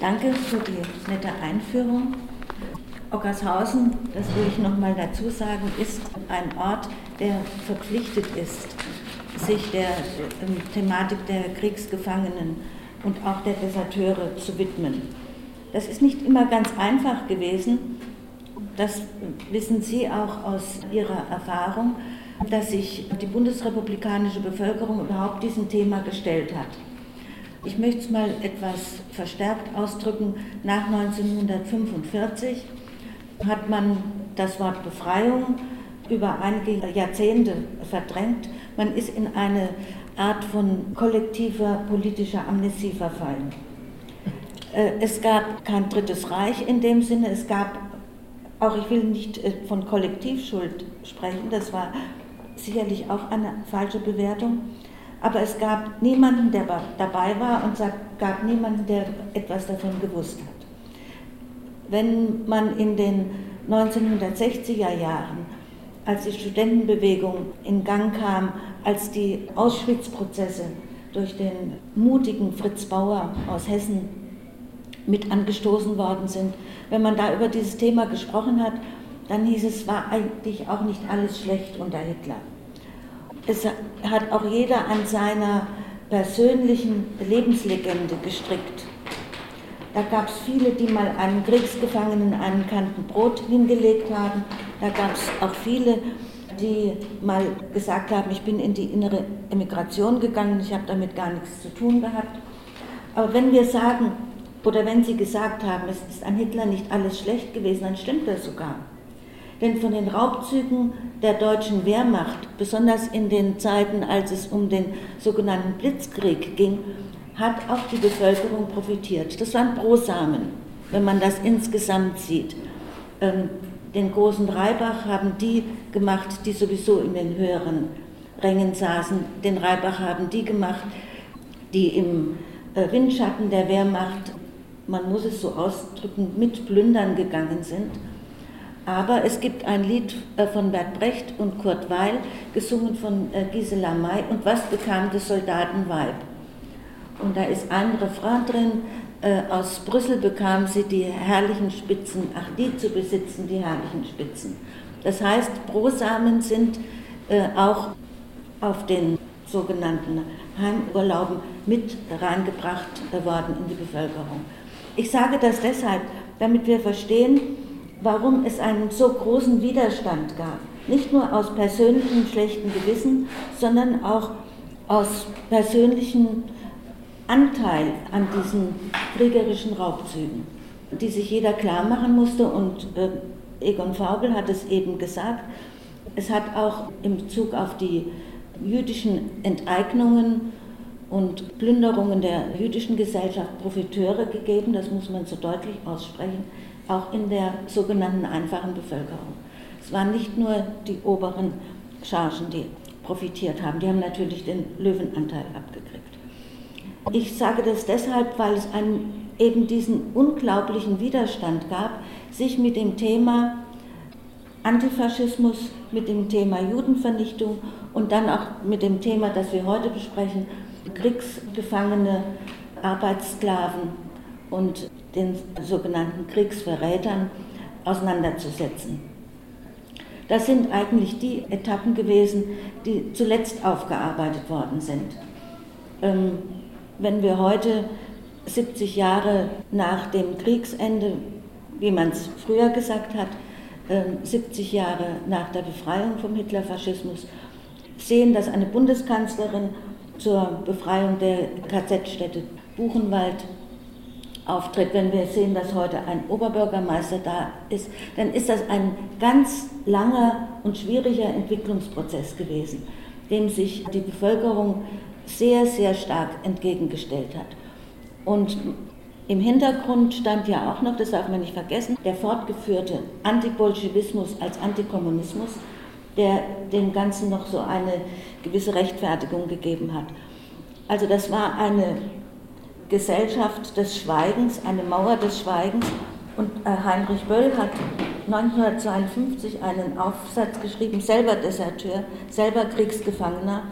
Danke für die nette Einführung. Ockershausen, das will ich nochmal dazu sagen, ist ein Ort, der verpflichtet ist, sich der Thematik der Kriegsgefangenen und auch der Deserteure zu widmen. Das ist nicht immer ganz einfach gewesen. Das wissen Sie auch aus Ihrer Erfahrung, dass sich die bundesrepublikanische Bevölkerung überhaupt diesem Thema gestellt hat. Ich möchte es mal etwas verstärkt ausdrücken. Nach 1945 hat man das Wort Befreiung über einige Jahrzehnte verdrängt. Man ist in eine Art von kollektiver politischer Amnesie verfallen. Es gab kein drittes Reich in dem Sinne. Es gab auch, ich will nicht von Kollektivschuld sprechen, das war sicherlich auch eine falsche Bewertung. Aber es gab niemanden, der dabei war, und es gab niemanden, der etwas davon gewusst hat. Wenn man in den 1960er Jahren, als die Studentenbewegung in Gang kam, als die Auschwitz-Prozesse durch den mutigen Fritz Bauer aus Hessen mit angestoßen worden sind, wenn man da über dieses Thema gesprochen hat, dann hieß es, war eigentlich auch nicht alles schlecht unter Hitler. Es hat auch jeder an seiner persönlichen Lebenslegende gestrickt. Da gab es viele, die mal einem Kriegsgefangenen einen Kanten Brot hingelegt haben. Da gab es auch viele, die mal gesagt haben, ich bin in die innere Emigration gegangen, ich habe damit gar nichts zu tun gehabt. Aber wenn wir sagen, oder wenn Sie gesagt haben, es ist an Hitler nicht alles schlecht gewesen, dann stimmt das sogar. Denn von den Raubzügen der deutschen Wehrmacht, besonders in den Zeiten, als es um den sogenannten Blitzkrieg ging, hat auch die Bevölkerung profitiert. Das waren Brosamen, wenn man das insgesamt sieht. Den großen Reibach haben die gemacht, die sowieso in den höheren Rängen saßen. Den Reibach haben die gemacht, die im Windschatten der Wehrmacht, man muss es so ausdrücken, mit Plündern gegangen sind. Aber es gibt ein Lied von Bert Brecht und Kurt Weill, gesungen von Gisela Mai, und was bekam das Soldatenweib? Und da ist ein Refrain drin, aus Brüssel bekam sie die herrlichen Spitzen, ach die zu besitzen, die herrlichen Spitzen. Das heißt, Brosamen sind auch auf den sogenannten Heimurlauben mit reingebracht worden in die Bevölkerung. Ich sage das deshalb, damit wir verstehen, warum es einen so großen Widerstand gab. Nicht nur aus persönlichem schlechten Gewissen, sondern auch aus persönlichem Anteil an diesen kriegerischen Raubzügen, die sich jeder klar machen musste. Und Egon Faubel hat es eben gesagt, es hat auch in Bezug auf die jüdischen Enteignungen und Plünderungen der jüdischen Gesellschaft Profiteure gegeben, das muss man so deutlich aussprechen, auch in der sogenannten einfachen Bevölkerung. Es waren nicht nur die oberen Chargen, die profitiert haben, die haben natürlich den Löwenanteil abgekriegt. Ich sage das deshalb, weil es einen, eben diesen unglaublichen Widerstand gab, sich mit dem Thema Antifaschismus, mit dem Thema Judenvernichtung und dann auch mit dem Thema, das wir heute besprechen, Kriegsgefangene, Arbeitssklaven und den sogenannten Kriegsverrätern auseinanderzusetzen. Das sind eigentlich die Etappen gewesen, die zuletzt aufgearbeitet worden sind. Wenn wir heute 70 Jahre nach dem Kriegsende, wie man es früher gesagt hat, 70 Jahre nach der Befreiung vom Hitlerfaschismus, sehen, dass eine Bundeskanzlerin zur Befreiung der KZ-Städte Buchenwald auftritt, wenn wir sehen, dass heute ein Oberbürgermeister da ist, dann ist das ein ganz langer und schwieriger Entwicklungsprozess gewesen, dem sich die Bevölkerung sehr, sehr stark entgegengestellt hat. Und im Hintergrund stand ja auch noch, das darf man nicht vergessen, der fortgeführte Antibolschewismus als Antikommunismus, der dem Ganzen noch so eine gewisse Rechtfertigung gegeben hat. Also das war eine Gesellschaft des Schweigens, eine Mauer des Schweigens, und Heinrich Böll hat 1952 einen Aufsatz geschrieben, selber Deserteur, selber Kriegsgefangener,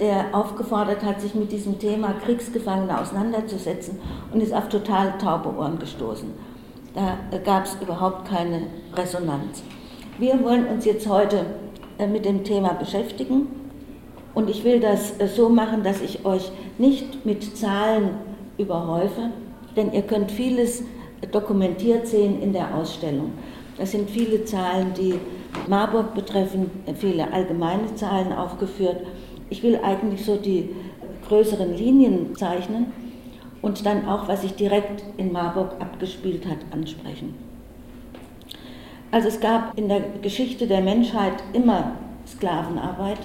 der aufgefordert hat, sich mit diesem Thema Kriegsgefangene auseinanderzusetzen und ist auf total taube Ohren gestoßen. Da gab es überhaupt keine Resonanz. Wir wollen uns jetzt heute mit dem Thema beschäftigen und ich will das so machen, dass ich euch nicht mit Zahlen überhäufe, denn ihr könnt vieles dokumentiert sehen in der Ausstellung. Das sind viele Zahlen, die Marburg betreffen, viele allgemeine Zahlen aufgeführt. Ich will eigentlich so die größeren Linien zeichnen und dann auch, was sich direkt in Marburg abgespielt hat, ansprechen. Also es gab in der Geschichte der Menschheit immer Sklavenarbeit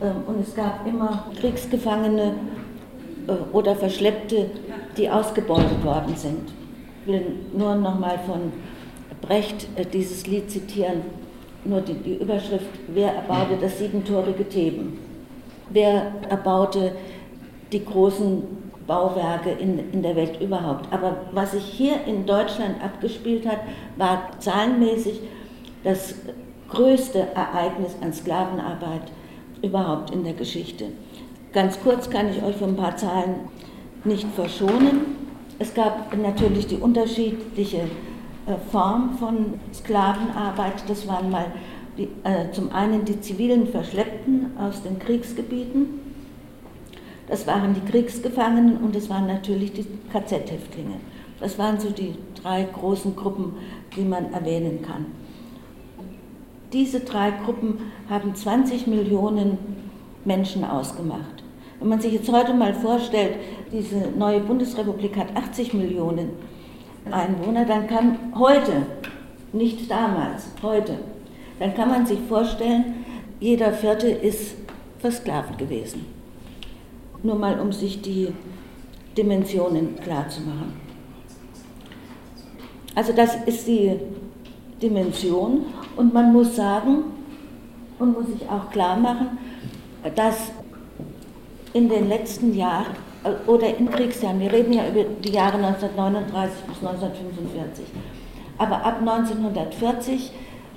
und es gab immer Kriegsgefangene oder Verschleppte, die ausgebeutet worden sind. Ich will nur nochmal von Brecht dieses Lied zitieren, nur die Überschrift: Wer erbaute das siebentorige Theben? Wer erbaute die großen Bauwerke in der Welt überhaupt? Aber was sich hier in Deutschland abgespielt hat, war zahlenmäßig das größte Ereignis an Sklavenarbeit überhaupt in der Geschichte. Ganz kurz kann ich euch für ein paar Zahlen nicht verschonen. Es gab natürlich die unterschiedliche Form von Sklavenarbeit. Das waren mal zum einen die zivilen Verschleppten aus den Kriegsgebieten, das waren die Kriegsgefangenen und das waren natürlich die KZ-Häftlinge. Das waren so die drei großen Gruppen, die man erwähnen kann. Diese drei Gruppen haben 20 Millionen Menschen ausgemacht. Wenn man sich jetzt heute mal vorstellt, diese neue Bundesrepublik hat 80 Millionen Einwohner, dann kann heute, nicht damals, heute, dann kann man sich vorstellen, jeder Vierte ist versklavt gewesen. Nur mal, um sich die Dimensionen klarzumachen. Also das ist die Dimension und man muss sagen und muss sich auch klar machen, dass in den letzten Jahren oder in Kriegsjahren, wir reden ja über die Jahre 1939 bis 1945, aber ab 1940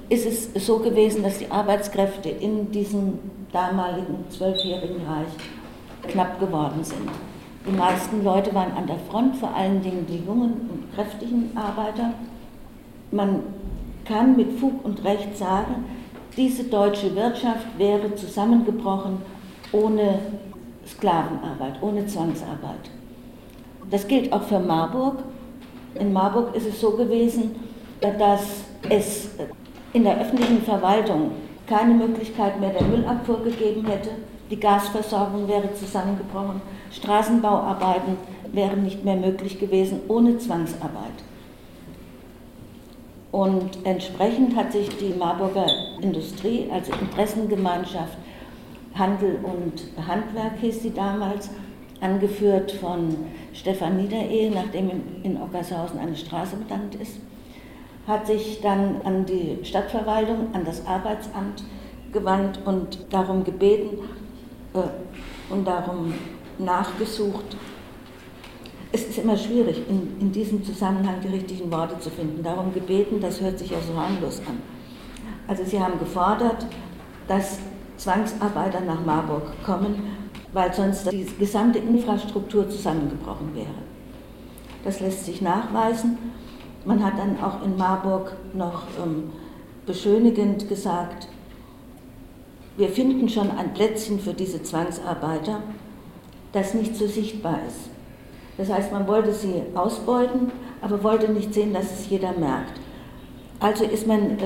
ist es so gewesen, dass die Arbeitskräfte in diesem damaligen 12-jährigen Reich knapp geworden sind. Die meisten Leute waren an der Front, vor allen Dingen die jungen und kräftigen Arbeiter. Man kann mit Fug und Recht sagen, diese deutsche Wirtschaft wäre zusammengebrochen ohne Sklavenarbeit, ohne Zwangsarbeit. Das gilt auch für Marburg. In Marburg ist es so gewesen, dass es in der öffentlichen Verwaltung keine Möglichkeit mehr der Müllabfuhr gegeben hätte, die Gasversorgung wäre zusammengebrochen, Straßenbauarbeiten wären nicht mehr möglich gewesen ohne Zwangsarbeit. Und entsprechend hat sich die Marburger Industrie, also Interessengemeinschaft, Handel und Handwerk hieß sie damals, angeführt von Stefan Niederehe, nachdem in Ockershausen eine Straße benannt ist, hat sich dann an die Stadtverwaltung, an das Arbeitsamt gewandt und darum gebeten und darum nachgesucht. Es ist immer schwierig, in diesem Zusammenhang die richtigen Worte zu finden. Darum gebeten, das hört sich ja so harmlos an. Also sie haben gefordert, dass Zwangsarbeiter nach Marburg kommen, weil sonst die gesamte Infrastruktur zusammengebrochen wäre. Das lässt sich nachweisen. Man hat dann auch in Marburg noch beschönigend gesagt, wir finden schon ein Plätzchen für diese Zwangsarbeiter, das nicht so sichtbar ist. Das heißt, man wollte sie ausbeuten, aber wollte nicht sehen, dass es jeder merkt. Also ist man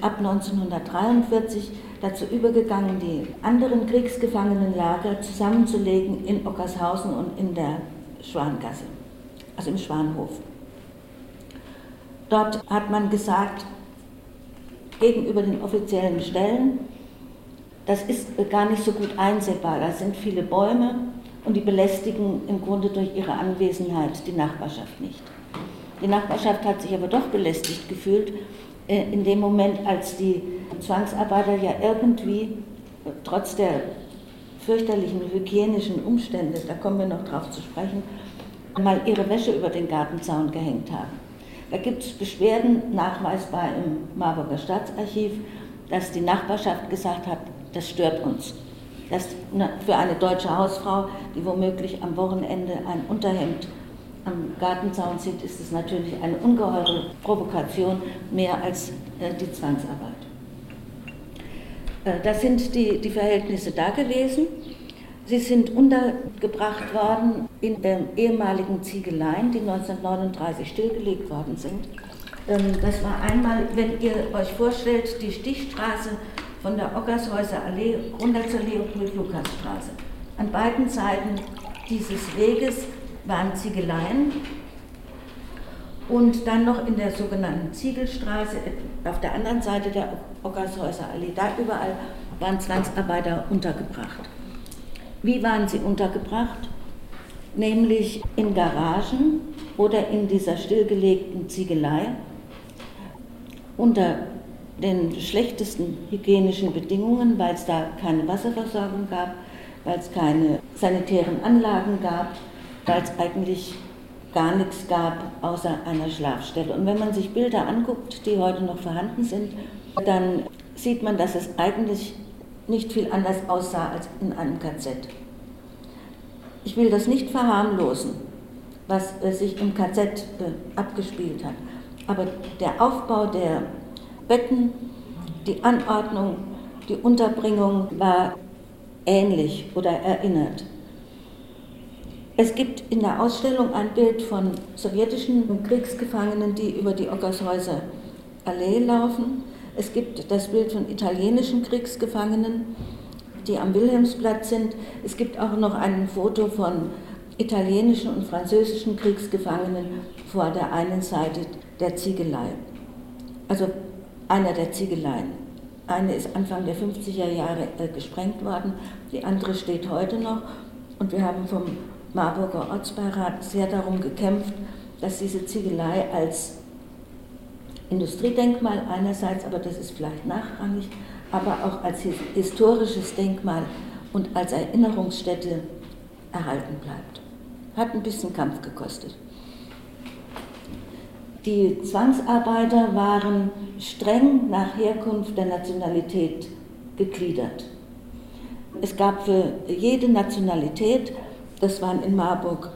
ab 1943 dazu übergegangen, die anderen Kriegsgefangenenlager zusammenzulegen in Ockershausen und in der Schwangasse, also im Schwanhof. Dort hat man gesagt, gegenüber den offiziellen Stellen, das ist gar nicht so gut einsehbar, da sind viele Bäume und die belästigen im Grunde durch ihre Anwesenheit die Nachbarschaft nicht. Die Nachbarschaft hat sich aber doch belästigt gefühlt, in dem Moment, als die Zwangsarbeiter ja irgendwie, trotz der fürchterlichen hygienischen Umstände, da kommen wir noch drauf zu sprechen, mal ihre Wäsche über den Gartenzaun gehängt haben. Da gibt es Beschwerden, nachweisbar im Marburger Staatsarchiv, dass die Nachbarschaft gesagt hat, das stört uns. Das für eine deutsche Hausfrau, die womöglich am Wochenende ein Unterhemd am Gartenzaun zieht, ist es natürlich eine ungeheure Provokation, mehr als die Zwangsarbeit. Das sind die Verhältnisse da gewesen. Sie sind untergebracht worden in ehemaligen Ziegeleien, die 1939 stillgelegt worden sind. Das war einmal, wenn ihr euch vorstellt, die Stichstraße von der Ockershäuser Allee runter zur Leopold-Lukas-Straße. An beiden Seiten dieses Weges waren Ziegeleien und dann noch in der sogenannten Ziegelstraße, auf der anderen Seite der Ockershäuser Allee, da überall waren Zwangsarbeiter untergebracht. Wie waren sie untergebracht? Nämlich in Garagen oder in dieser stillgelegten Ziegelei unter den schlechtesten hygienischen Bedingungen, weil es da keine Wasserversorgung gab, weil es keine sanitären Anlagen gab, weil es eigentlich gar nichts gab außer einer Schlafstelle. Und wenn man sich Bilder anguckt, die heute noch vorhanden sind, dann sieht man, dass es eigentlich nicht viel anders aussah als in einem KZ. Ich will das nicht verharmlosen, was sich im KZ abgespielt hat, aber der Aufbau der Betten, die Anordnung, die Unterbringung war ähnlich oder erinnert. Es gibt in der Ausstellung ein Bild von sowjetischen Kriegsgefangenen, die über die Ockershäuser Allee laufen. Es gibt das Bild von italienischen Kriegsgefangenen, die am Wilhelmsplatz sind. Es gibt auch noch ein Foto von italienischen und französischen Kriegsgefangenen vor der einen Seite der Ziegelei. Also einer der Ziegeleien. Eine ist Anfang der 50er Jahre gesprengt worden, die andere steht heute noch. Und wir haben vom Marburger Ortsbeirat sehr darum gekämpft, dass diese Ziegelei als Industriedenkmal einerseits, aber das ist vielleicht nachrangig, aber auch als historisches Denkmal und als Erinnerungsstätte erhalten bleibt. Hat ein bisschen Kampf gekostet. Die Zwangsarbeiter waren streng nach Herkunft der Nationalität gegliedert. Es gab für jede Nationalität, das waren in Marburg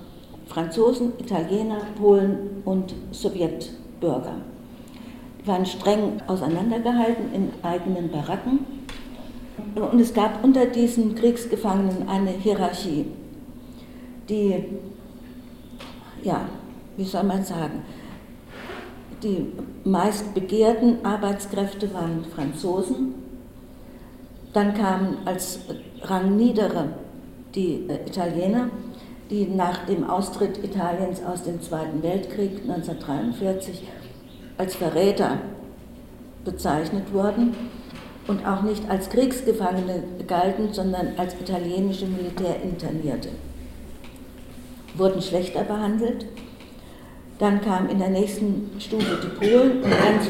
Franzosen, Italiener, Polen und Sowjetbürger. Waren streng auseinandergehalten in eigenen Baracken. Und es gab unter diesen Kriegsgefangenen eine Hierarchie, die, ja, wie soll man sagen, die meist begehrten Arbeitskräfte waren Franzosen. Dann kamen als Rangniedere die Italiener, die nach dem Austritt Italiens aus dem Zweiten Weltkrieg 1943 als Verräter bezeichnet wurden und auch nicht als Kriegsgefangene galten, sondern als italienische Militärinternierte, wurden schlechter behandelt. Dann kam in der nächsten Stufe die Polen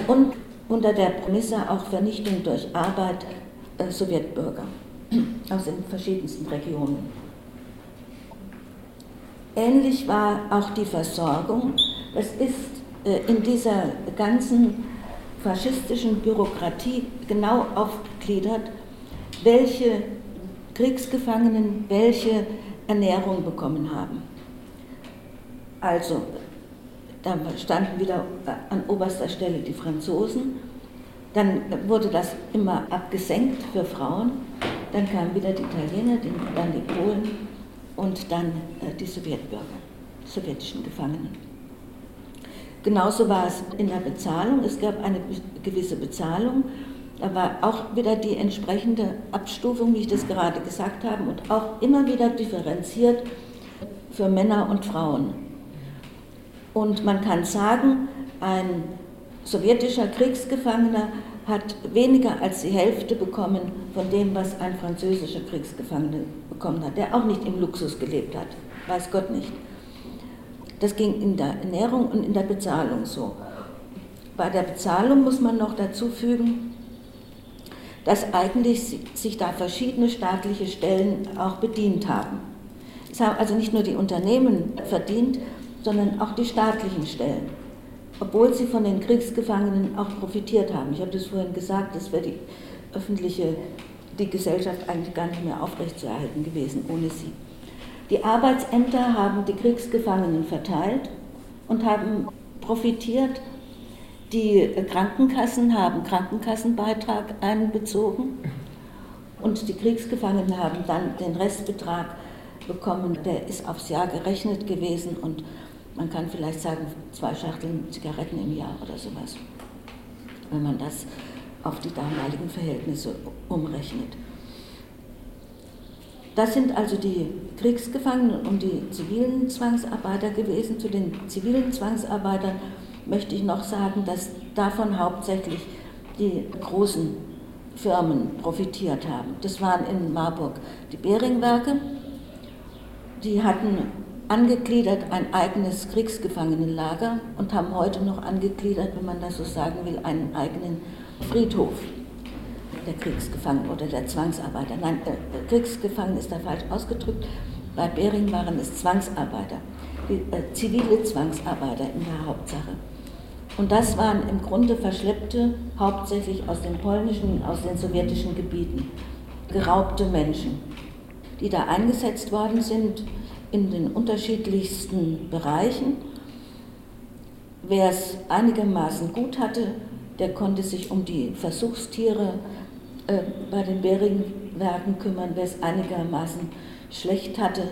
und unter der Prämisse auch Vernichtung durch Arbeit Sowjetbürger aus den verschiedensten Regionen. Ähnlich war auch die Versorgung. Das ist in dieser ganzen faschistischen Bürokratie genau aufgegliedert, welche Kriegsgefangenen welche Ernährung bekommen haben. Also, da standen wieder an oberster Stelle die Franzosen, dann wurde das immer abgesenkt für Frauen, dann kamen wieder die Italiener, dann die Polen und dann die Sowjetbürger, die sowjetischen Gefangenen. Genauso war es in der Bezahlung, es gab eine gewisse Bezahlung, da war auch wieder die entsprechende Abstufung, wie ich das gerade gesagt habe, und auch immer wieder differenziert für Männer und Frauen. Und man kann sagen, ein sowjetischer Kriegsgefangener hat weniger als die Hälfte bekommen von dem, was ein französischer Kriegsgefangener bekommen hat, der auch nicht im Luxus gelebt hat, weiß Gott nicht. Das ging in der Ernährung und in der Bezahlung so. Bei der Bezahlung muss man noch dazu fügen, dass eigentlich sich da verschiedene staatliche Stellen auch bedient haben. Es haben also nicht nur die Unternehmen verdient, sondern auch die staatlichen Stellen, obwohl sie von den Kriegsgefangenen auch profitiert haben. Ich habe das vorhin gesagt, dass wir die öffentliche die Gesellschaft eigentlich gar nicht mehr aufrechtzuerhalten gewesen ohne sie. Die Arbeitsämter haben die Kriegsgefangenen verteilt und haben profitiert. Die Krankenkassen haben Krankenkassenbeitrag einbezogen und die Kriegsgefangenen haben dann den Restbetrag bekommen. Der ist aufs Jahr gerechnet gewesen und man kann vielleicht sagen, 2 Schachteln Zigaretten im Jahr oder sowas, wenn man das auf die damaligen Verhältnisse umrechnet. Das sind also die Kriegsgefangenen und die zivilen Zwangsarbeiter gewesen. Zu den zivilen Zwangsarbeitern möchte ich noch sagen, dass davon hauptsächlich die großen Firmen profitiert haben. Das waren in Marburg die Beringwerke. Die hatten angegliedert ein eigenes Kriegsgefangenenlager und haben heute noch angegliedert, wenn man das so sagen will, einen eigenen Friedhof der Kriegsgefangenen oder der Zwangsarbeiter. Nein, Kriegsgefangenen ist da falsch ausgedrückt. Bei Bering waren es Zwangsarbeiter, die, zivile Zwangsarbeiter in der Hauptsache. Und das waren im Grunde Verschleppte, hauptsächlich aus den polnischen, aus den sowjetischen Gebieten, geraubte Menschen, die da eingesetzt worden sind in den unterschiedlichsten Bereichen. Wer es einigermaßen gut hatte, der konnte sich um die Versuchstiere bei den Beringwerken kümmern. Wer es einigermaßen schlecht hatte,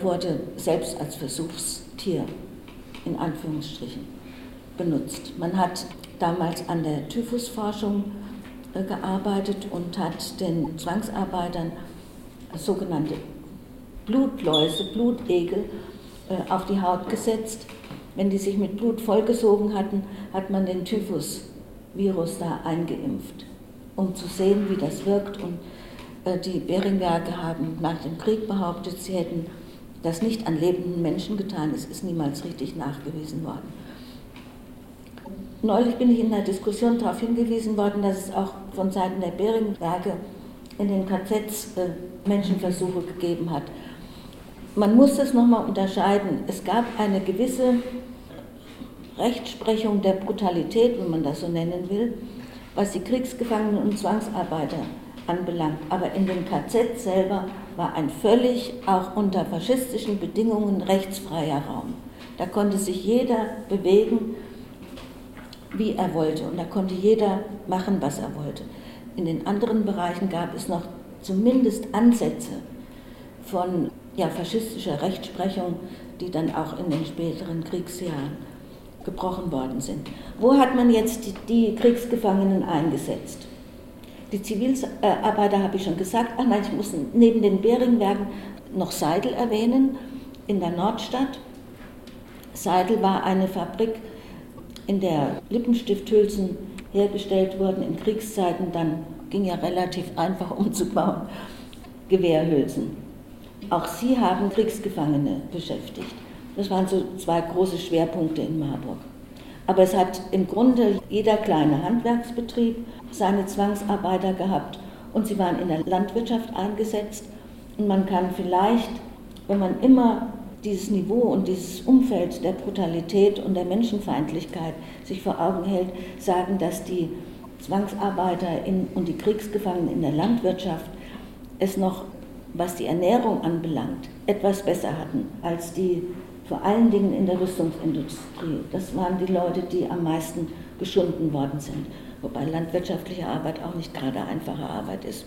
wurde selbst als Versuchstier in Anführungsstrichen benutzt. Man hat damals an der Typhusforschung gearbeitet und hat den Zwangsarbeitern sogenannte Blutläuse, Blutegel auf die Haut gesetzt. Wenn die sich mit Blut vollgesogen hatten, hat man den Typhusvirus da eingeimpft, um zu sehen, wie das wirkt. Und die Beringwerke haben nach dem Krieg behauptet, sie hätten das nicht an lebenden Menschen getan. Es ist niemals richtig nachgewiesen worden. Neulich bin ich in einer Diskussion darauf hingewiesen worden, dass es auch von Seiten der Beringwerke in den KZs Menschenversuche gegeben hat. Man muss das nochmal unterscheiden. Es gab eine gewisse Rechtsprechung der Brutalität, wenn man das so nennen will, was die Kriegsgefangenen und Zwangsarbeiter anbelangt. Aber in den KZ selber war ein völlig, auch unter faschistischen Bedingungen, rechtsfreier Raum. Da konnte sich jeder bewegen, wie er wollte. Und da konnte jeder machen, was er wollte. In den anderen Bereichen gab es noch zumindest Ansätze von faschistischer Rechtsprechung, die dann auch in den späteren Kriegsjahren gebrochen worden sind. Wo hat man jetzt die Kriegsgefangenen eingesetzt? Die Zivilarbeiter habe ich schon gesagt. Ach nein, ich muss neben den Beringwerken noch Seidel erwähnen, in der Nordstadt. Seidel war eine Fabrik, in der Lippenstifthülsen hergestellt wurden. In Kriegszeiten dann ging ja relativ einfach umzubauen, Gewehrhülsen. Auch sie haben Kriegsgefangene beschäftigt. Das waren so 2 große Schwerpunkte in Marburg. Aber es hat im Grunde jeder kleine Handwerksbetrieb seine Zwangsarbeiter gehabt und sie waren in der Landwirtschaft eingesetzt. Und man kann vielleicht, wenn man immer dieses Niveau und dieses Umfeld der Brutalität und der Menschenfeindlichkeit sich vor Augen hält, sagen, dass die Zwangsarbeiter und die Kriegsgefangenen in der Landwirtschaft es noch, was die Ernährung anbelangt, etwas besser hatten als die, vor allen Dingen in der Rüstungsindustrie. Das waren die Leute, die am meisten geschunden worden sind, wobei landwirtschaftliche Arbeit auch nicht gerade einfache Arbeit ist.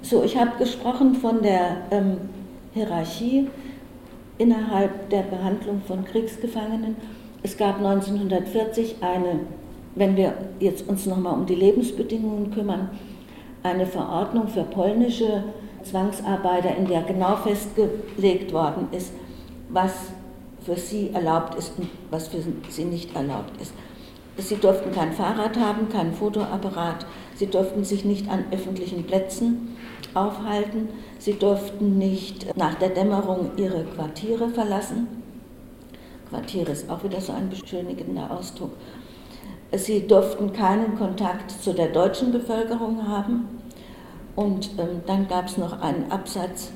So, ich habe gesprochen von der Hierarchie innerhalb der Behandlung von Kriegsgefangenen. Es gab 1940 eine, wenn wir jetzt uns nochmal um die Lebensbedingungen kümmern, eine Verordnung für polnische Zwangsarbeiter, in der genau festgelegt worden ist, was für sie erlaubt ist und was für sie nicht erlaubt ist. Sie durften kein Fahrrad haben, keinen Fotoapparat, sie durften sich nicht an öffentlichen Plätzen aufhalten, sie durften nicht nach der Dämmerung ihre Quartiere verlassen. Quartiere ist auch wieder so ein beschönigender Ausdruck. Sie durften keinen Kontakt zu der deutschen Bevölkerung haben. Und dann gab es noch einen Absatz,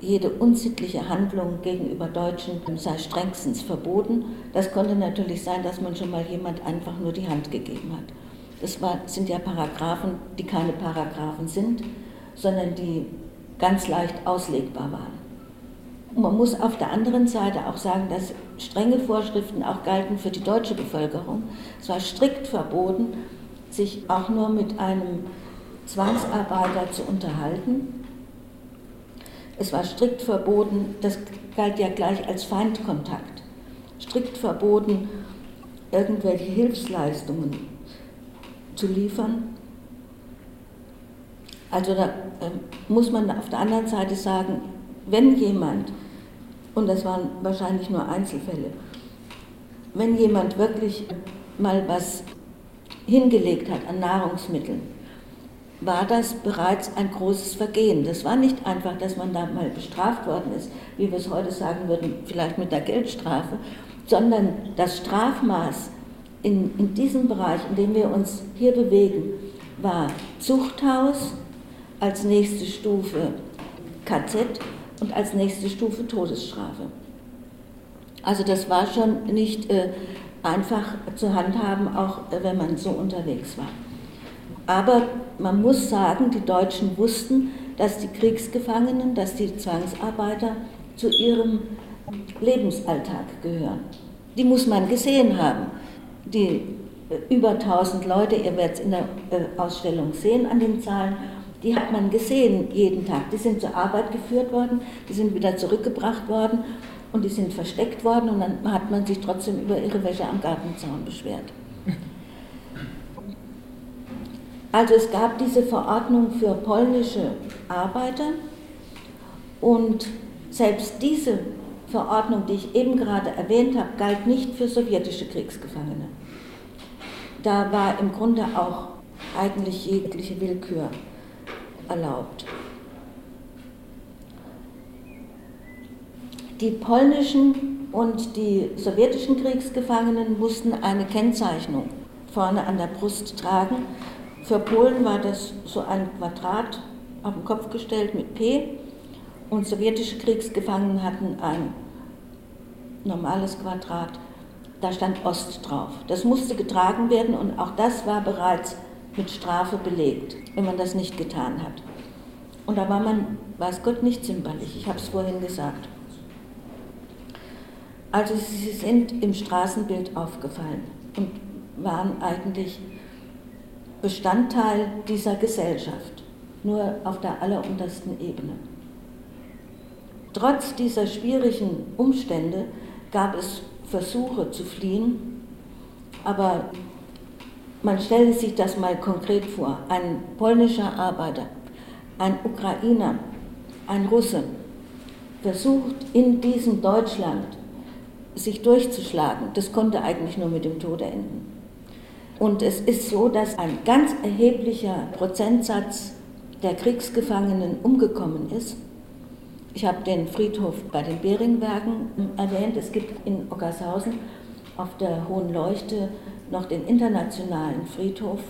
jede unsittliche Handlung gegenüber Deutschen sei strengstens verboten. Das konnte natürlich sein, dass man schon mal jemand einfach nur die Hand gegeben hat. Das sind ja Paragraphen, die keine Paragraphen sind, sondern die ganz leicht auslegbar waren. Und man muss auf der anderen Seite auch sagen, dass strenge Vorschriften auch galten für die deutsche Bevölkerung. Es war strikt verboten, sich auch nur mit einem Zwangsarbeiter zu unterhalten. Es war strikt verboten, das galt ja gleich als Feindkontakt, strikt verboten, irgendwelche Hilfsleistungen zu liefern. Also da muss man auf der anderen Seite sagen, wenn jemand, und das waren wahrscheinlich nur Einzelfälle, wenn jemand wirklich mal was hingelegt hat an Nahrungsmitteln, war das bereits ein großes Vergehen. Das war nicht einfach, dass man da mal bestraft worden ist, wie wir es heute sagen würden, vielleicht mit der Geldstrafe, sondern das Strafmaß in diesem Bereich, in dem wir uns hier bewegen, war Zuchthaus, als nächste Stufe KZ und als nächste Stufe Todesstrafe. Also das war schon nicht einfach zu handhaben, auch wenn man so unterwegs war. Aber man muss sagen, die Deutschen wussten, dass die Kriegsgefangenen, dass die Zwangsarbeiter zu ihrem Lebensalltag gehören. Die muss man gesehen haben. Die über 1000 Leute, ihr werdet es in der Ausstellung sehen an den Zahlen, die hat man gesehen jeden Tag. Die sind zur Arbeit geführt worden, die sind wieder zurückgebracht worden und die sind versteckt worden und dann hat man sich trotzdem über ihre Wäsche am Gartenzaun beschwert. Also es gab diese Verordnung für polnische Arbeiter und selbst diese Verordnung, die ich eben gerade erwähnt habe, galt nicht für sowjetische Kriegsgefangene. Da war im Grunde auch eigentlich jegliche Willkür erlaubt. Die polnischen und die sowjetischen Kriegsgefangenen mussten eine Kennzeichnung vorne an der Brust tragen. Für Polen war das so ein Quadrat auf den Kopf gestellt mit P und sowjetische Kriegsgefangene hatten ein normales Quadrat, da stand Ost drauf. Das musste getragen werden und auch das war bereits mit Strafe belegt, wenn man das nicht getan hat. Und da war man, weiß Gott, nicht zimperlich, ich habe es vorhin gesagt. Also sie sind im Straßenbild aufgefallen und waren eigentlich Bestandteil dieser Gesellschaft, nur auf der alleruntersten Ebene. Trotz dieser schwierigen Umstände gab es Versuche zu fliehen, aber man stelle sich das mal konkret vor. Ein polnischer Arbeiter, ein Ukrainer, ein Russe versucht in diesem Deutschland sich durchzuschlagen. Das konnte eigentlich nur mit dem Tode enden. Und es ist so, dass ein ganz erheblicher Prozentsatz der Kriegsgefangenen umgekommen ist. Ich habe den Friedhof bei den Beringwerken erwähnt. Es gibt in Ockershausen auf der Hohen Leuchte noch den internationalen Friedhof,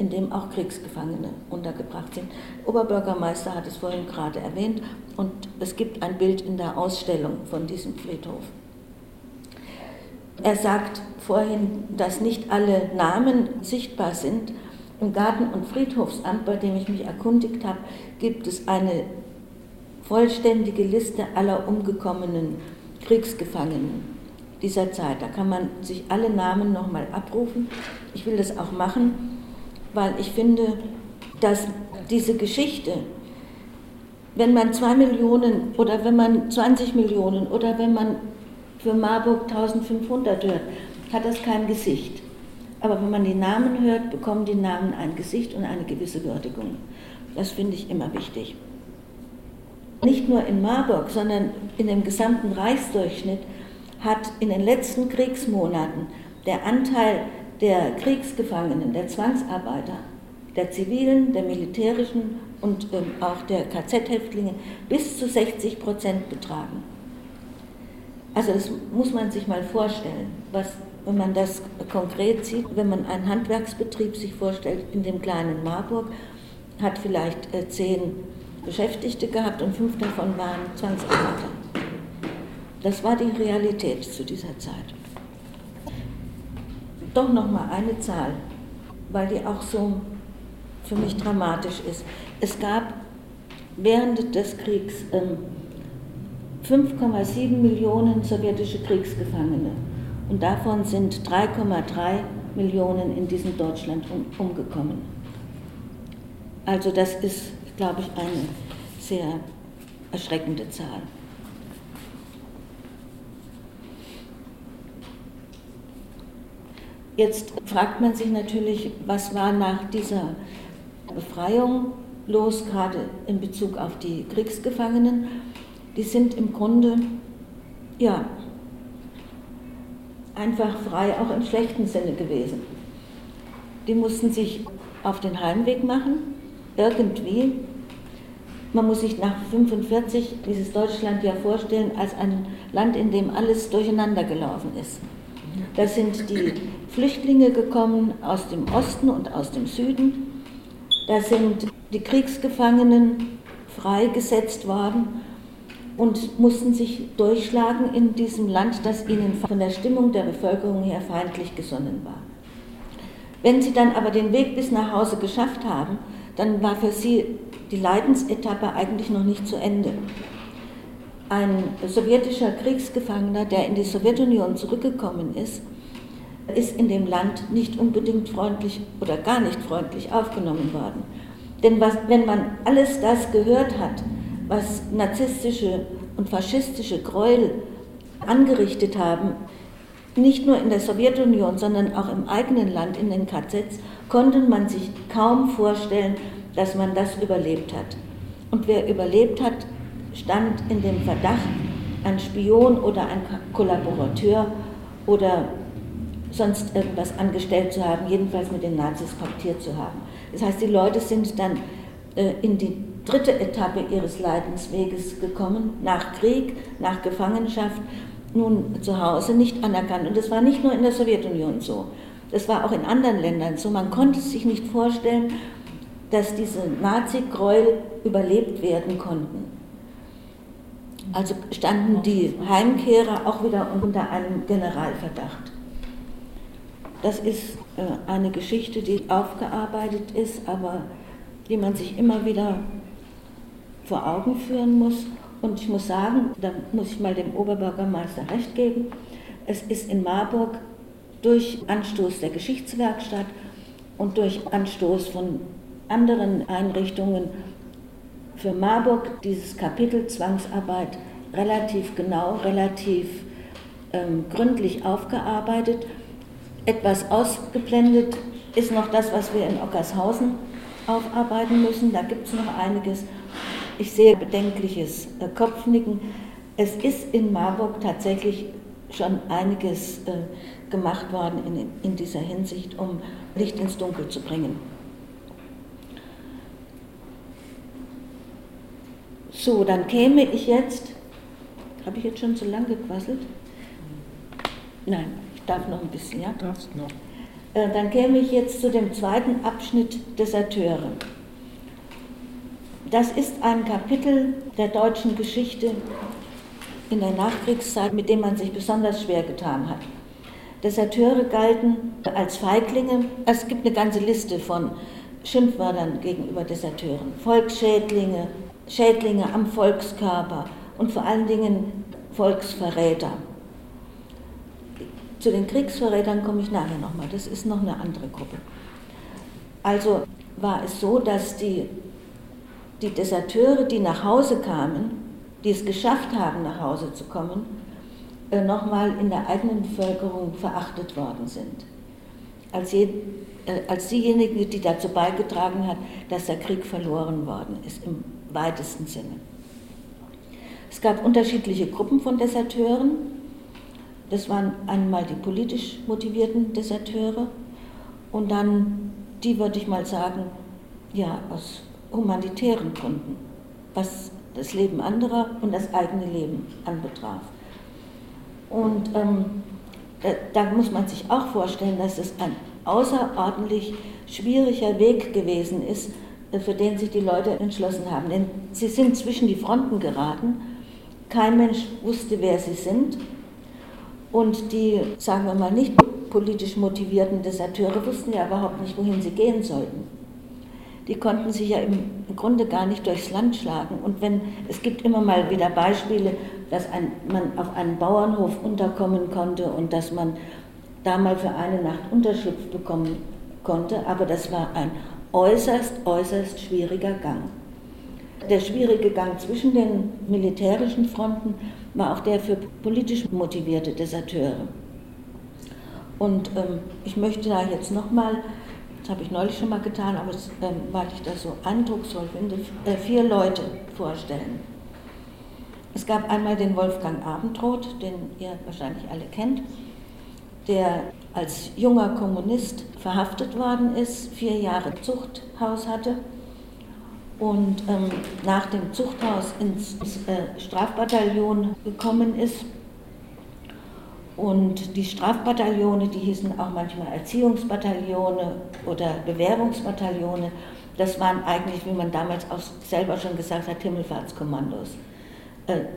in dem auch Kriegsgefangene untergebracht sind. Der Oberbürgermeister hat es vorhin gerade erwähnt und es gibt ein Bild in der Ausstellung von diesem Friedhof. Er sagt vorhin, dass nicht alle Namen sichtbar sind. Im Garten- und Friedhofsamt, bei dem ich mich erkundigt habe, gibt es eine vollständige Liste aller umgekommenen Kriegsgefangenen dieser Zeit. Da kann man sich alle Namen nochmal abrufen. Ich will das auch machen, weil ich finde, dass diese Geschichte, wenn man 2 Millionen oder wenn man 20 Millionen oder wenn man für Marburg 1500 hört, hat das kein Gesicht. Aber wenn man die Namen hört, bekommen die Namen ein Gesicht und eine gewisse Würdigung. Das finde ich immer wichtig. Nicht nur in Marburg, sondern in dem gesamten Reichsdurchschnitt hat in den letzten Kriegsmonaten der Anteil der Kriegsgefangenen, der Zwangsarbeiter, der zivilen, der militärischen und auch der KZ-Häftlinge bis zu 60% betragen. Also das muss man sich mal vorstellen, was, wenn man das konkret sieht, wenn man einen Handwerksbetrieb sich vorstellt, in dem kleinen Marburg, hat vielleicht 10 Beschäftigte gehabt und 5 davon waren Zwangsarbeiter. Das war die Realität zu dieser Zeit. Doch nochmal eine Zahl. weil die auch so für mich dramatisch ist. Es gab während des Kriegs 5,7 Millionen sowjetische Kriegsgefangene und davon sind 3,3 Millionen in diesem Deutschland umgekommen. Also das ist, glaube ich, eine sehr erschreckende Zahl. Jetzt fragt man sich natürlich, was war nach dieser Befreiung los, gerade in Bezug auf die Kriegsgefangenen. Die sind im Grunde, ja, einfach frei, auch im schlechten Sinne gewesen. Die mussten sich auf den Heimweg machen, irgendwie. Man muss sich nach 1945 dieses Deutschland ja vorstellen als ein Land, in dem alles durcheinander gelaufen ist. Da sind die Flüchtlinge gekommen aus dem Osten und aus dem Süden. Da sind die Kriegsgefangenen freigesetzt worden und mussten sich durchschlagen in diesem Land, das ihnen von der Stimmung der Bevölkerung her feindlich gesonnen war. Wenn sie dann aber den Weg bis nach Hause geschafft haben, dann war für sie die Leidensetappe eigentlich noch nicht zu Ende. Ein sowjetischer Kriegsgefangener, der in die Sowjetunion zurückgekommen ist, ist in dem Land nicht unbedingt freundlich oder gar nicht freundlich aufgenommen worden. Denn wenn man alles das gehört hat, was narzisstische und faschistische Gräuel angerichtet haben, nicht nur in der Sowjetunion, sondern auch im eigenen Land, in den KZs, konnte man sich kaum vorstellen, dass man das überlebt hat. Und wer überlebt hat, stand in dem Verdacht, ein Spion oder ein Kollaborateur oder sonst irgendwas angestellt zu haben, jedenfalls mit den Nazis paktiert zu haben. Das heißt, die Leute sind dann in die dritte Etappe ihres Leidensweges gekommen, nach Krieg, nach Gefangenschaft, nun zu Hause nicht anerkannt. Und das war nicht nur in der Sowjetunion so, das war auch in anderen Ländern so. Man konnte sich nicht vorstellen, dass diese Nazi-Gräuel überlebt werden konnten. Also standen die Heimkehrer auch wieder unter einem Generalverdacht. Das ist eine Geschichte, die aufgearbeitet ist, aber die man sich immer wieder vor Augen führen muss. Und ich muss sagen, da muss ich mal dem Oberbürgermeister recht geben, es ist in Marburg durch Anstoß der Geschichtswerkstatt und durch Anstoß von anderen Einrichtungen für Marburg dieses Kapitel Zwangsarbeit relativ genau, relativ gründlich aufgearbeitet. Etwas ausgeblendet ist noch das, was wir in Ockershausen aufarbeiten müssen. Da gibt es noch einiges. Ich sehe bedenkliches Kopfnicken. Es ist in Marburg tatsächlich schon einiges gemacht worden in dieser Hinsicht, um Licht ins Dunkel zu bringen. So, dann käme ich jetzt, habe ich jetzt schon zu lang gequasselt? Nein, ich darf noch ein bisschen, ja? Darfst noch. Dann käme ich jetzt zu dem zweiten Abschnitt Deserteure. Das ist ein Kapitel der deutschen Geschichte in der Nachkriegszeit, mit dem man sich besonders schwer getan hat. Deserteure galten als Feiglinge. Es gibt eine ganze Liste von Schimpfwörtern gegenüber Deserteuren. Volksschädlinge, Schädlinge am Volkskörper und vor allen Dingen Volksverräter. Zu den Kriegsverrätern komme ich nachher nochmal, das ist noch eine andere Gruppe. Also war es so, dass die Deserteure, die nach Hause kamen, die es geschafft haben, nach Hause zu kommen, nochmal in der eigenen Bevölkerung verachtet worden sind. Als diejenigen, die dazu beigetragen hat, dass der Krieg verloren worden ist, im weitesten Sinne. Es gab unterschiedliche Gruppen von Deserteuren. Das waren einmal die politisch motivierten Deserteure und dann die, würde ich mal sagen, ja, aus humanitären Gründen, was das Leben anderer und das eigene Leben anbetraf. Und da muss man sich auch vorstellen, dass es ein außerordentlich schwieriger Weg gewesen ist, für den sich die Leute entschlossen haben. Denn sie sind zwischen die Fronten geraten, kein Mensch wusste, wer sie sind. Und die, sagen wir mal, nicht politisch motivierten Deserteure wussten ja überhaupt nicht, wohin sie gehen sollten. Die konnten sich ja im Grunde gar nicht durchs Land schlagen. Und wenn, es gibt immer mal wieder Beispiele, dass man auf einen Bauernhof unterkommen konnte und dass man da mal für eine Nacht Unterschlupf bekommen konnte, aber das war ein äußerst, äußerst schwieriger Gang. Der schwierige Gang zwischen den militärischen Fronten war auch der für politisch motivierte Deserteure. Und ich möchte da jetzt nochmal, das habe ich neulich schon mal getan, aber das, weil ich das so eindrucksvoll finde, vier Leute vorstellen. Es gab einmal den Wolfgang Abendroth, den ihr wahrscheinlich alle kennt, der als junger Kommunist verhaftet worden ist, 4 Jahre Zuchthaus hatte und nach dem Zuchthaus ins Strafbataillon gekommen ist. Und die Strafbataillone, die hießen auch manchmal Erziehungsbataillone oder Bewährungsbataillone, das waren eigentlich, wie man damals auch selber schon gesagt hat, Himmelfahrtskommandos.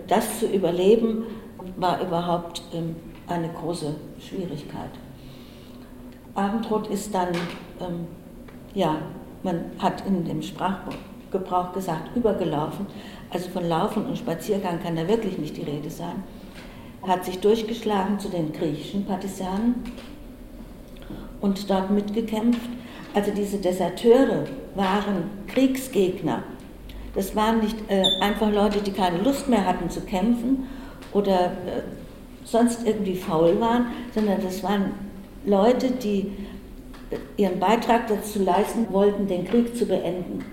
Das zu überleben, war überhaupt eine große Schwierigkeit. Abendroth ist dann, man hat in dem Sprachgebrauch gesagt, übergelaufen. Also von Laufen und Spaziergang kann da wirklich nicht die Rede sein. Hat sich durchgeschlagen zu den griechischen Partisanen und dort mitgekämpft. Also diese Deserteure waren Kriegsgegner. Das waren nicht einfach Leute, die keine Lust mehr hatten zu kämpfen oder sonst irgendwie faul waren, sondern das waren Leute, die ihren Beitrag dazu leisten wollten, den Krieg zu beenden.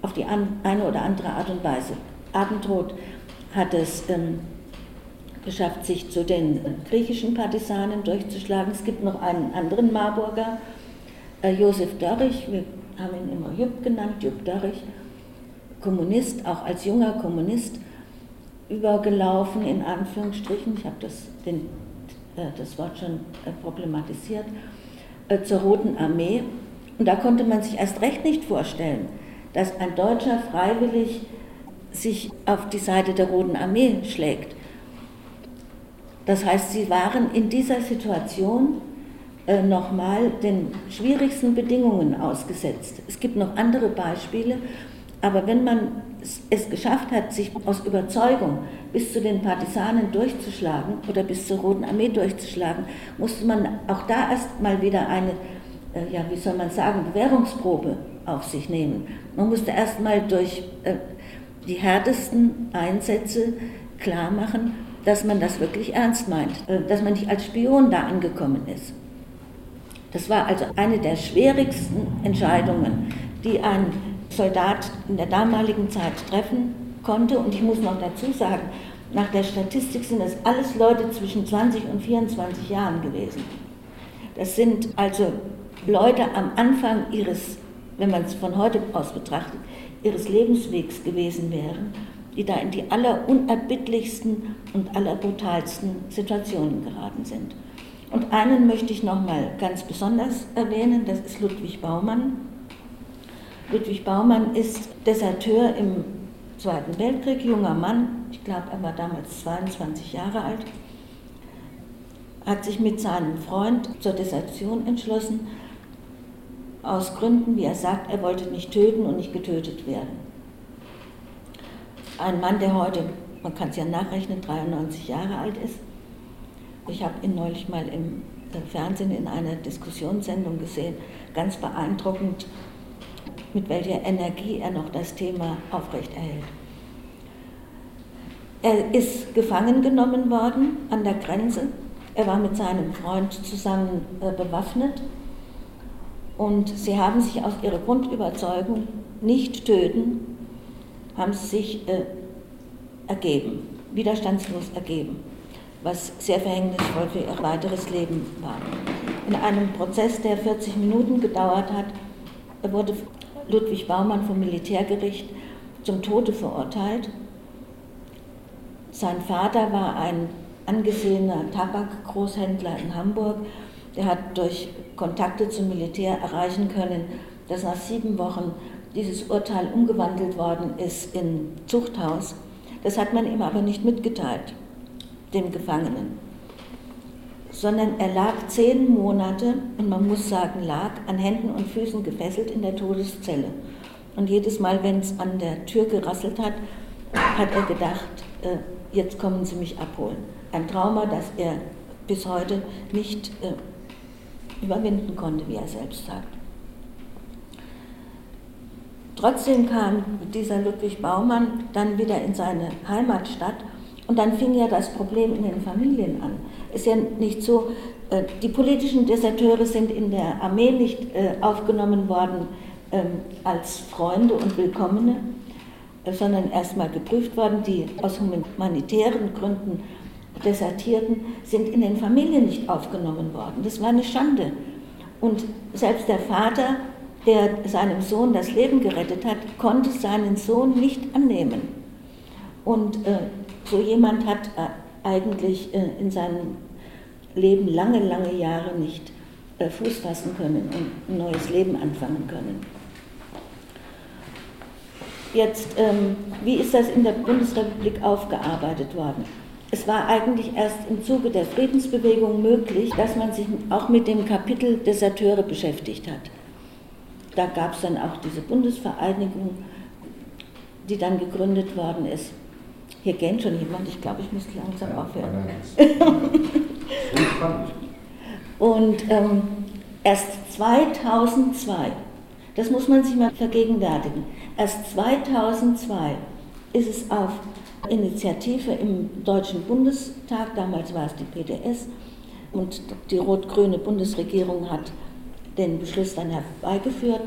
Auf die eine oder andere Art und Weise. Abendroth hat es geschafft, sich zu den griechischen Partisanen durchzuschlagen. Es gibt noch einen anderen Marburger, Josef Dörrich, wir haben ihn immer Jupp genannt, Jupp Dörrich, Kommunist, auch als junger Kommunist, übergelaufen in Anführungsstrichen, ich habe das Wort schon problematisiert, zur Roten Armee. Und da konnte man sich erst recht nicht vorstellen, dass ein Deutscher freiwillig sich auf die Seite der Roten Armee schlägt. Das heißt, sie waren in dieser Situation nochmal den schwierigsten Bedingungen ausgesetzt. Es gibt noch andere Beispiele, aber wenn man es geschafft hat, sich aus Überzeugung bis zu den Partisanen durchzuschlagen oder bis zur Roten Armee durchzuschlagen, musste man auch da erst mal wieder eine, Bewährungsprobe auf sich nehmen. Man musste erst mal durch die härtesten Einsätze klar machen, dass man das wirklich ernst meint, dass man nicht als Spion da angekommen ist. Das war also eine der schwierigsten Entscheidungen, die ein Soldat in der damaligen Zeit treffen konnte. Und ich muss noch dazu sagen, nach der Statistik sind das alles Leute zwischen 20 und 24 Jahren gewesen. Das sind also Leute am Anfang ihres, wenn man es von heute aus betrachtet, ihres Lebenswegs gewesen wären, die da in die allerunerbittlichsten und allerbrutalsten Situationen geraten sind. Und einen möchte ich nochmal ganz besonders erwähnen, das ist Ludwig Baumann. Ludwig Baumann ist Deserteur im Zweiten Weltkrieg, junger Mann, ich glaube, er war damals 22 Jahre alt, hat sich mit seinem Freund zur Desertion entschlossen, aus Gründen, wie er sagt, er wollte nicht töten und nicht getötet werden. Ein Mann, der heute, man kann es ja nachrechnen, 93 Jahre alt ist. Ich habe ihn neulich mal im Fernsehen in einer Diskussionssendung gesehen, ganz beeindruckend, mit welcher Energie er noch das Thema aufrechterhält. Er ist gefangen genommen worden an der Grenze. Er war mit seinem Freund zusammen bewaffnet. Und sie haben sich aus ihrer Grundüberzeugung nicht töten, haben sie sich ergeben, widerstandslos ergeben, was sehr verhängnisvoll für ihr weiteres Leben war. In einem Prozess, der 40 Minuten gedauert hat, wurde Ludwig Baumann vom Militärgericht zum Tode verurteilt. Sein Vater war ein angesehener Tabakgroßhändler in Hamburg. Der hat durch Kontakte zum Militär erreichen können, dass nach 7 Wochen dieses Urteil umgewandelt worden ist in Zuchthaus. Das hat man ihm aber nicht mitgeteilt, dem Gefangenen. sondern er lag 10 Monate, und man muss sagen lag, an Händen und Füßen gefesselt in der Todeszelle. Und jedes Mal, wenn es an der Tür gerasselt hat, hat er gedacht, jetzt kommen sie mich abholen. Ein Trauma, das er bis heute nicht überwinden konnte, wie er selbst sagt. Trotzdem kam dieser Ludwig Baumann dann wieder in seine Heimatstadt und dann fing ja das Problem in den Familien an. Ist ja nicht so, die politischen Deserteure sind in der Armee nicht aufgenommen worden als Freunde und Willkommene, sondern erstmal geprüft worden. Die aus humanitären Gründen Desertierten sind in den Familien nicht aufgenommen worden. Das war eine Schande. Und selbst der Vater, der seinem Sohn das Leben gerettet hat, konnte seinen Sohn nicht annehmen. Und so jemand hat eigentlich in seinem Leben lange, lange Jahre nicht Fuß fassen können und ein neues Leben anfangen können. Jetzt, wie ist das in der Bundesrepublik aufgearbeitet worden? Es war eigentlich erst im Zuge der Friedensbewegung möglich, dass man sich auch mit dem Kapitel Deserteure beschäftigt hat. Da gab es dann auch diese Bundesvereinigung, die dann gegründet worden ist. Hier gähnt schon jemand, ich glaube, ich müsste langsam aufhören. Und erst 2002, das muss man sich mal vergegenwärtigen, erst 2002 ist es auf Initiative im Deutschen Bundestag, damals war es die PDS, und die rot-grüne Bundesregierung hat den Beschluss dann herbeigeführt,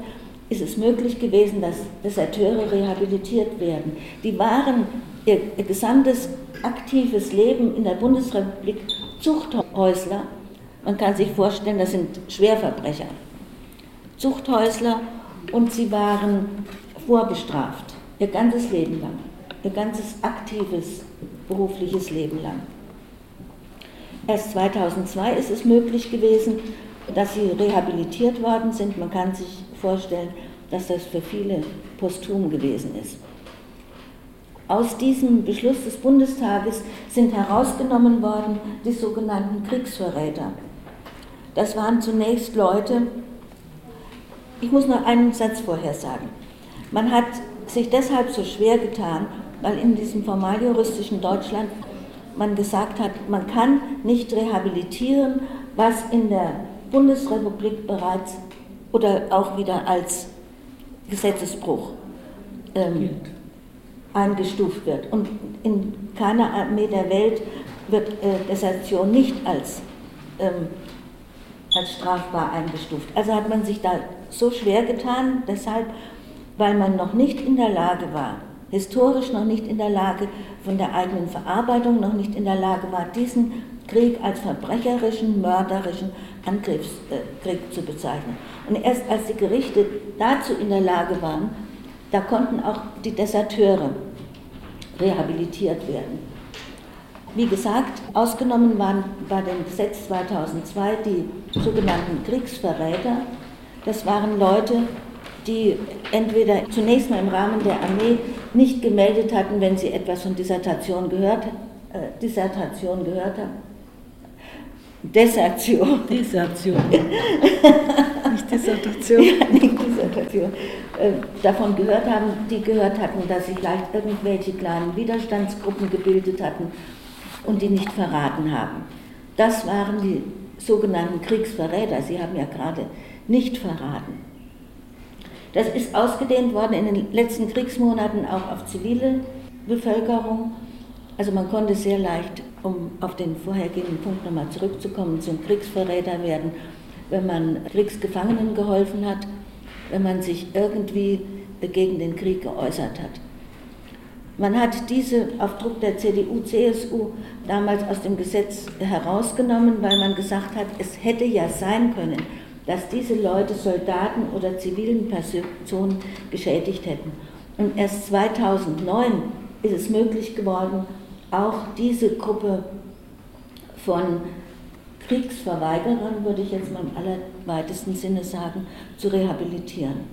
ist es möglich gewesen, dass Deserteure rehabilitiert werden. Die waren ihr gesamtes aktives Leben in der Bundesrepublik Zuchthäusler. Man kann sich vorstellen, das sind Schwerverbrecher, Zuchthäusler, und sie waren vorbestraft, ihr ganzes Leben lang, ihr ganzes aktives berufliches Leben lang. Erst 2002 ist es möglich gewesen, dass sie rehabilitiert worden sind. Man kann sich vorstellen, dass das für viele posthum gewesen ist. Aus diesem Beschluss des Bundestages sind herausgenommen worden die sogenannten Kriegsverräter. Das waren zunächst Leute, ich muss nur einen Satz vorher sagen. Man hat sich deshalb so schwer getan, weil in diesem formaljuristischen Deutschland man gesagt hat, man kann nicht rehabilitieren, was in der Bundesrepublik bereits oder auch wieder als Gesetzesbruch eingestuft wird. Und in keiner Armee der Welt wird Desertion nicht als, als strafbar eingestuft. Also hat man sich da so schwer getan, deshalb, weil man noch nicht in der Lage war, historisch noch nicht in der Lage, von der eigenen Verarbeitung noch nicht in der Lage war, diesen Krieg als verbrecherischen, mörderischen Angriffskrieg zu bezeichnen. Und erst als die Gerichte dazu in der Lage waren, da konnten auch die Deserteure rehabilitiert werden. Wie gesagt, ausgenommen waren bei dem Gesetz 2002 die sogenannten Kriegsverräter. Das waren Leute, die entweder zunächst mal im Rahmen der Armee nicht gemeldet hatten, wenn sie etwas von davon gehört haben, die gehört hatten, dass sie vielleicht irgendwelche kleinen Widerstandsgruppen gebildet hatten und die nicht verraten haben. Das waren die sogenannten Kriegsverräter. Sie haben ja gerade nicht verraten. Das ist ausgedehnt worden in den letzten Kriegsmonaten auch auf zivile Bevölkerung. Also man konnte sehr leicht, um auf den vorhergehenden Punkt nochmal zurückzukommen, zum Kriegsverräter werden, wenn man Kriegsgefangenen geholfen hat, wenn man sich irgendwie gegen den Krieg geäußert hat. Man hat diese auf Druck der CDU, CSU damals aus dem Gesetz herausgenommen, weil man gesagt hat, es hätte ja sein können, dass diese Leute Soldaten oder zivilen Personen geschädigt hätten. Und erst 2009 ist es möglich geworden, auch diese Gruppe von Kriegsverweigerern, würde ich jetzt mal im allerweitesten Sinne sagen, zu rehabilitieren.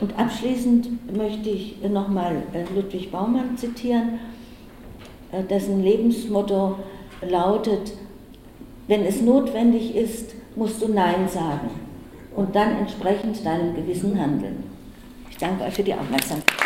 Und abschließend möchte ich nochmal Ludwig Baumann zitieren, dessen Lebensmotto lautet: Wenn es notwendig ist, musst du Nein sagen und dann entsprechend deinem Gewissen handeln. Ich danke euch für die Aufmerksamkeit.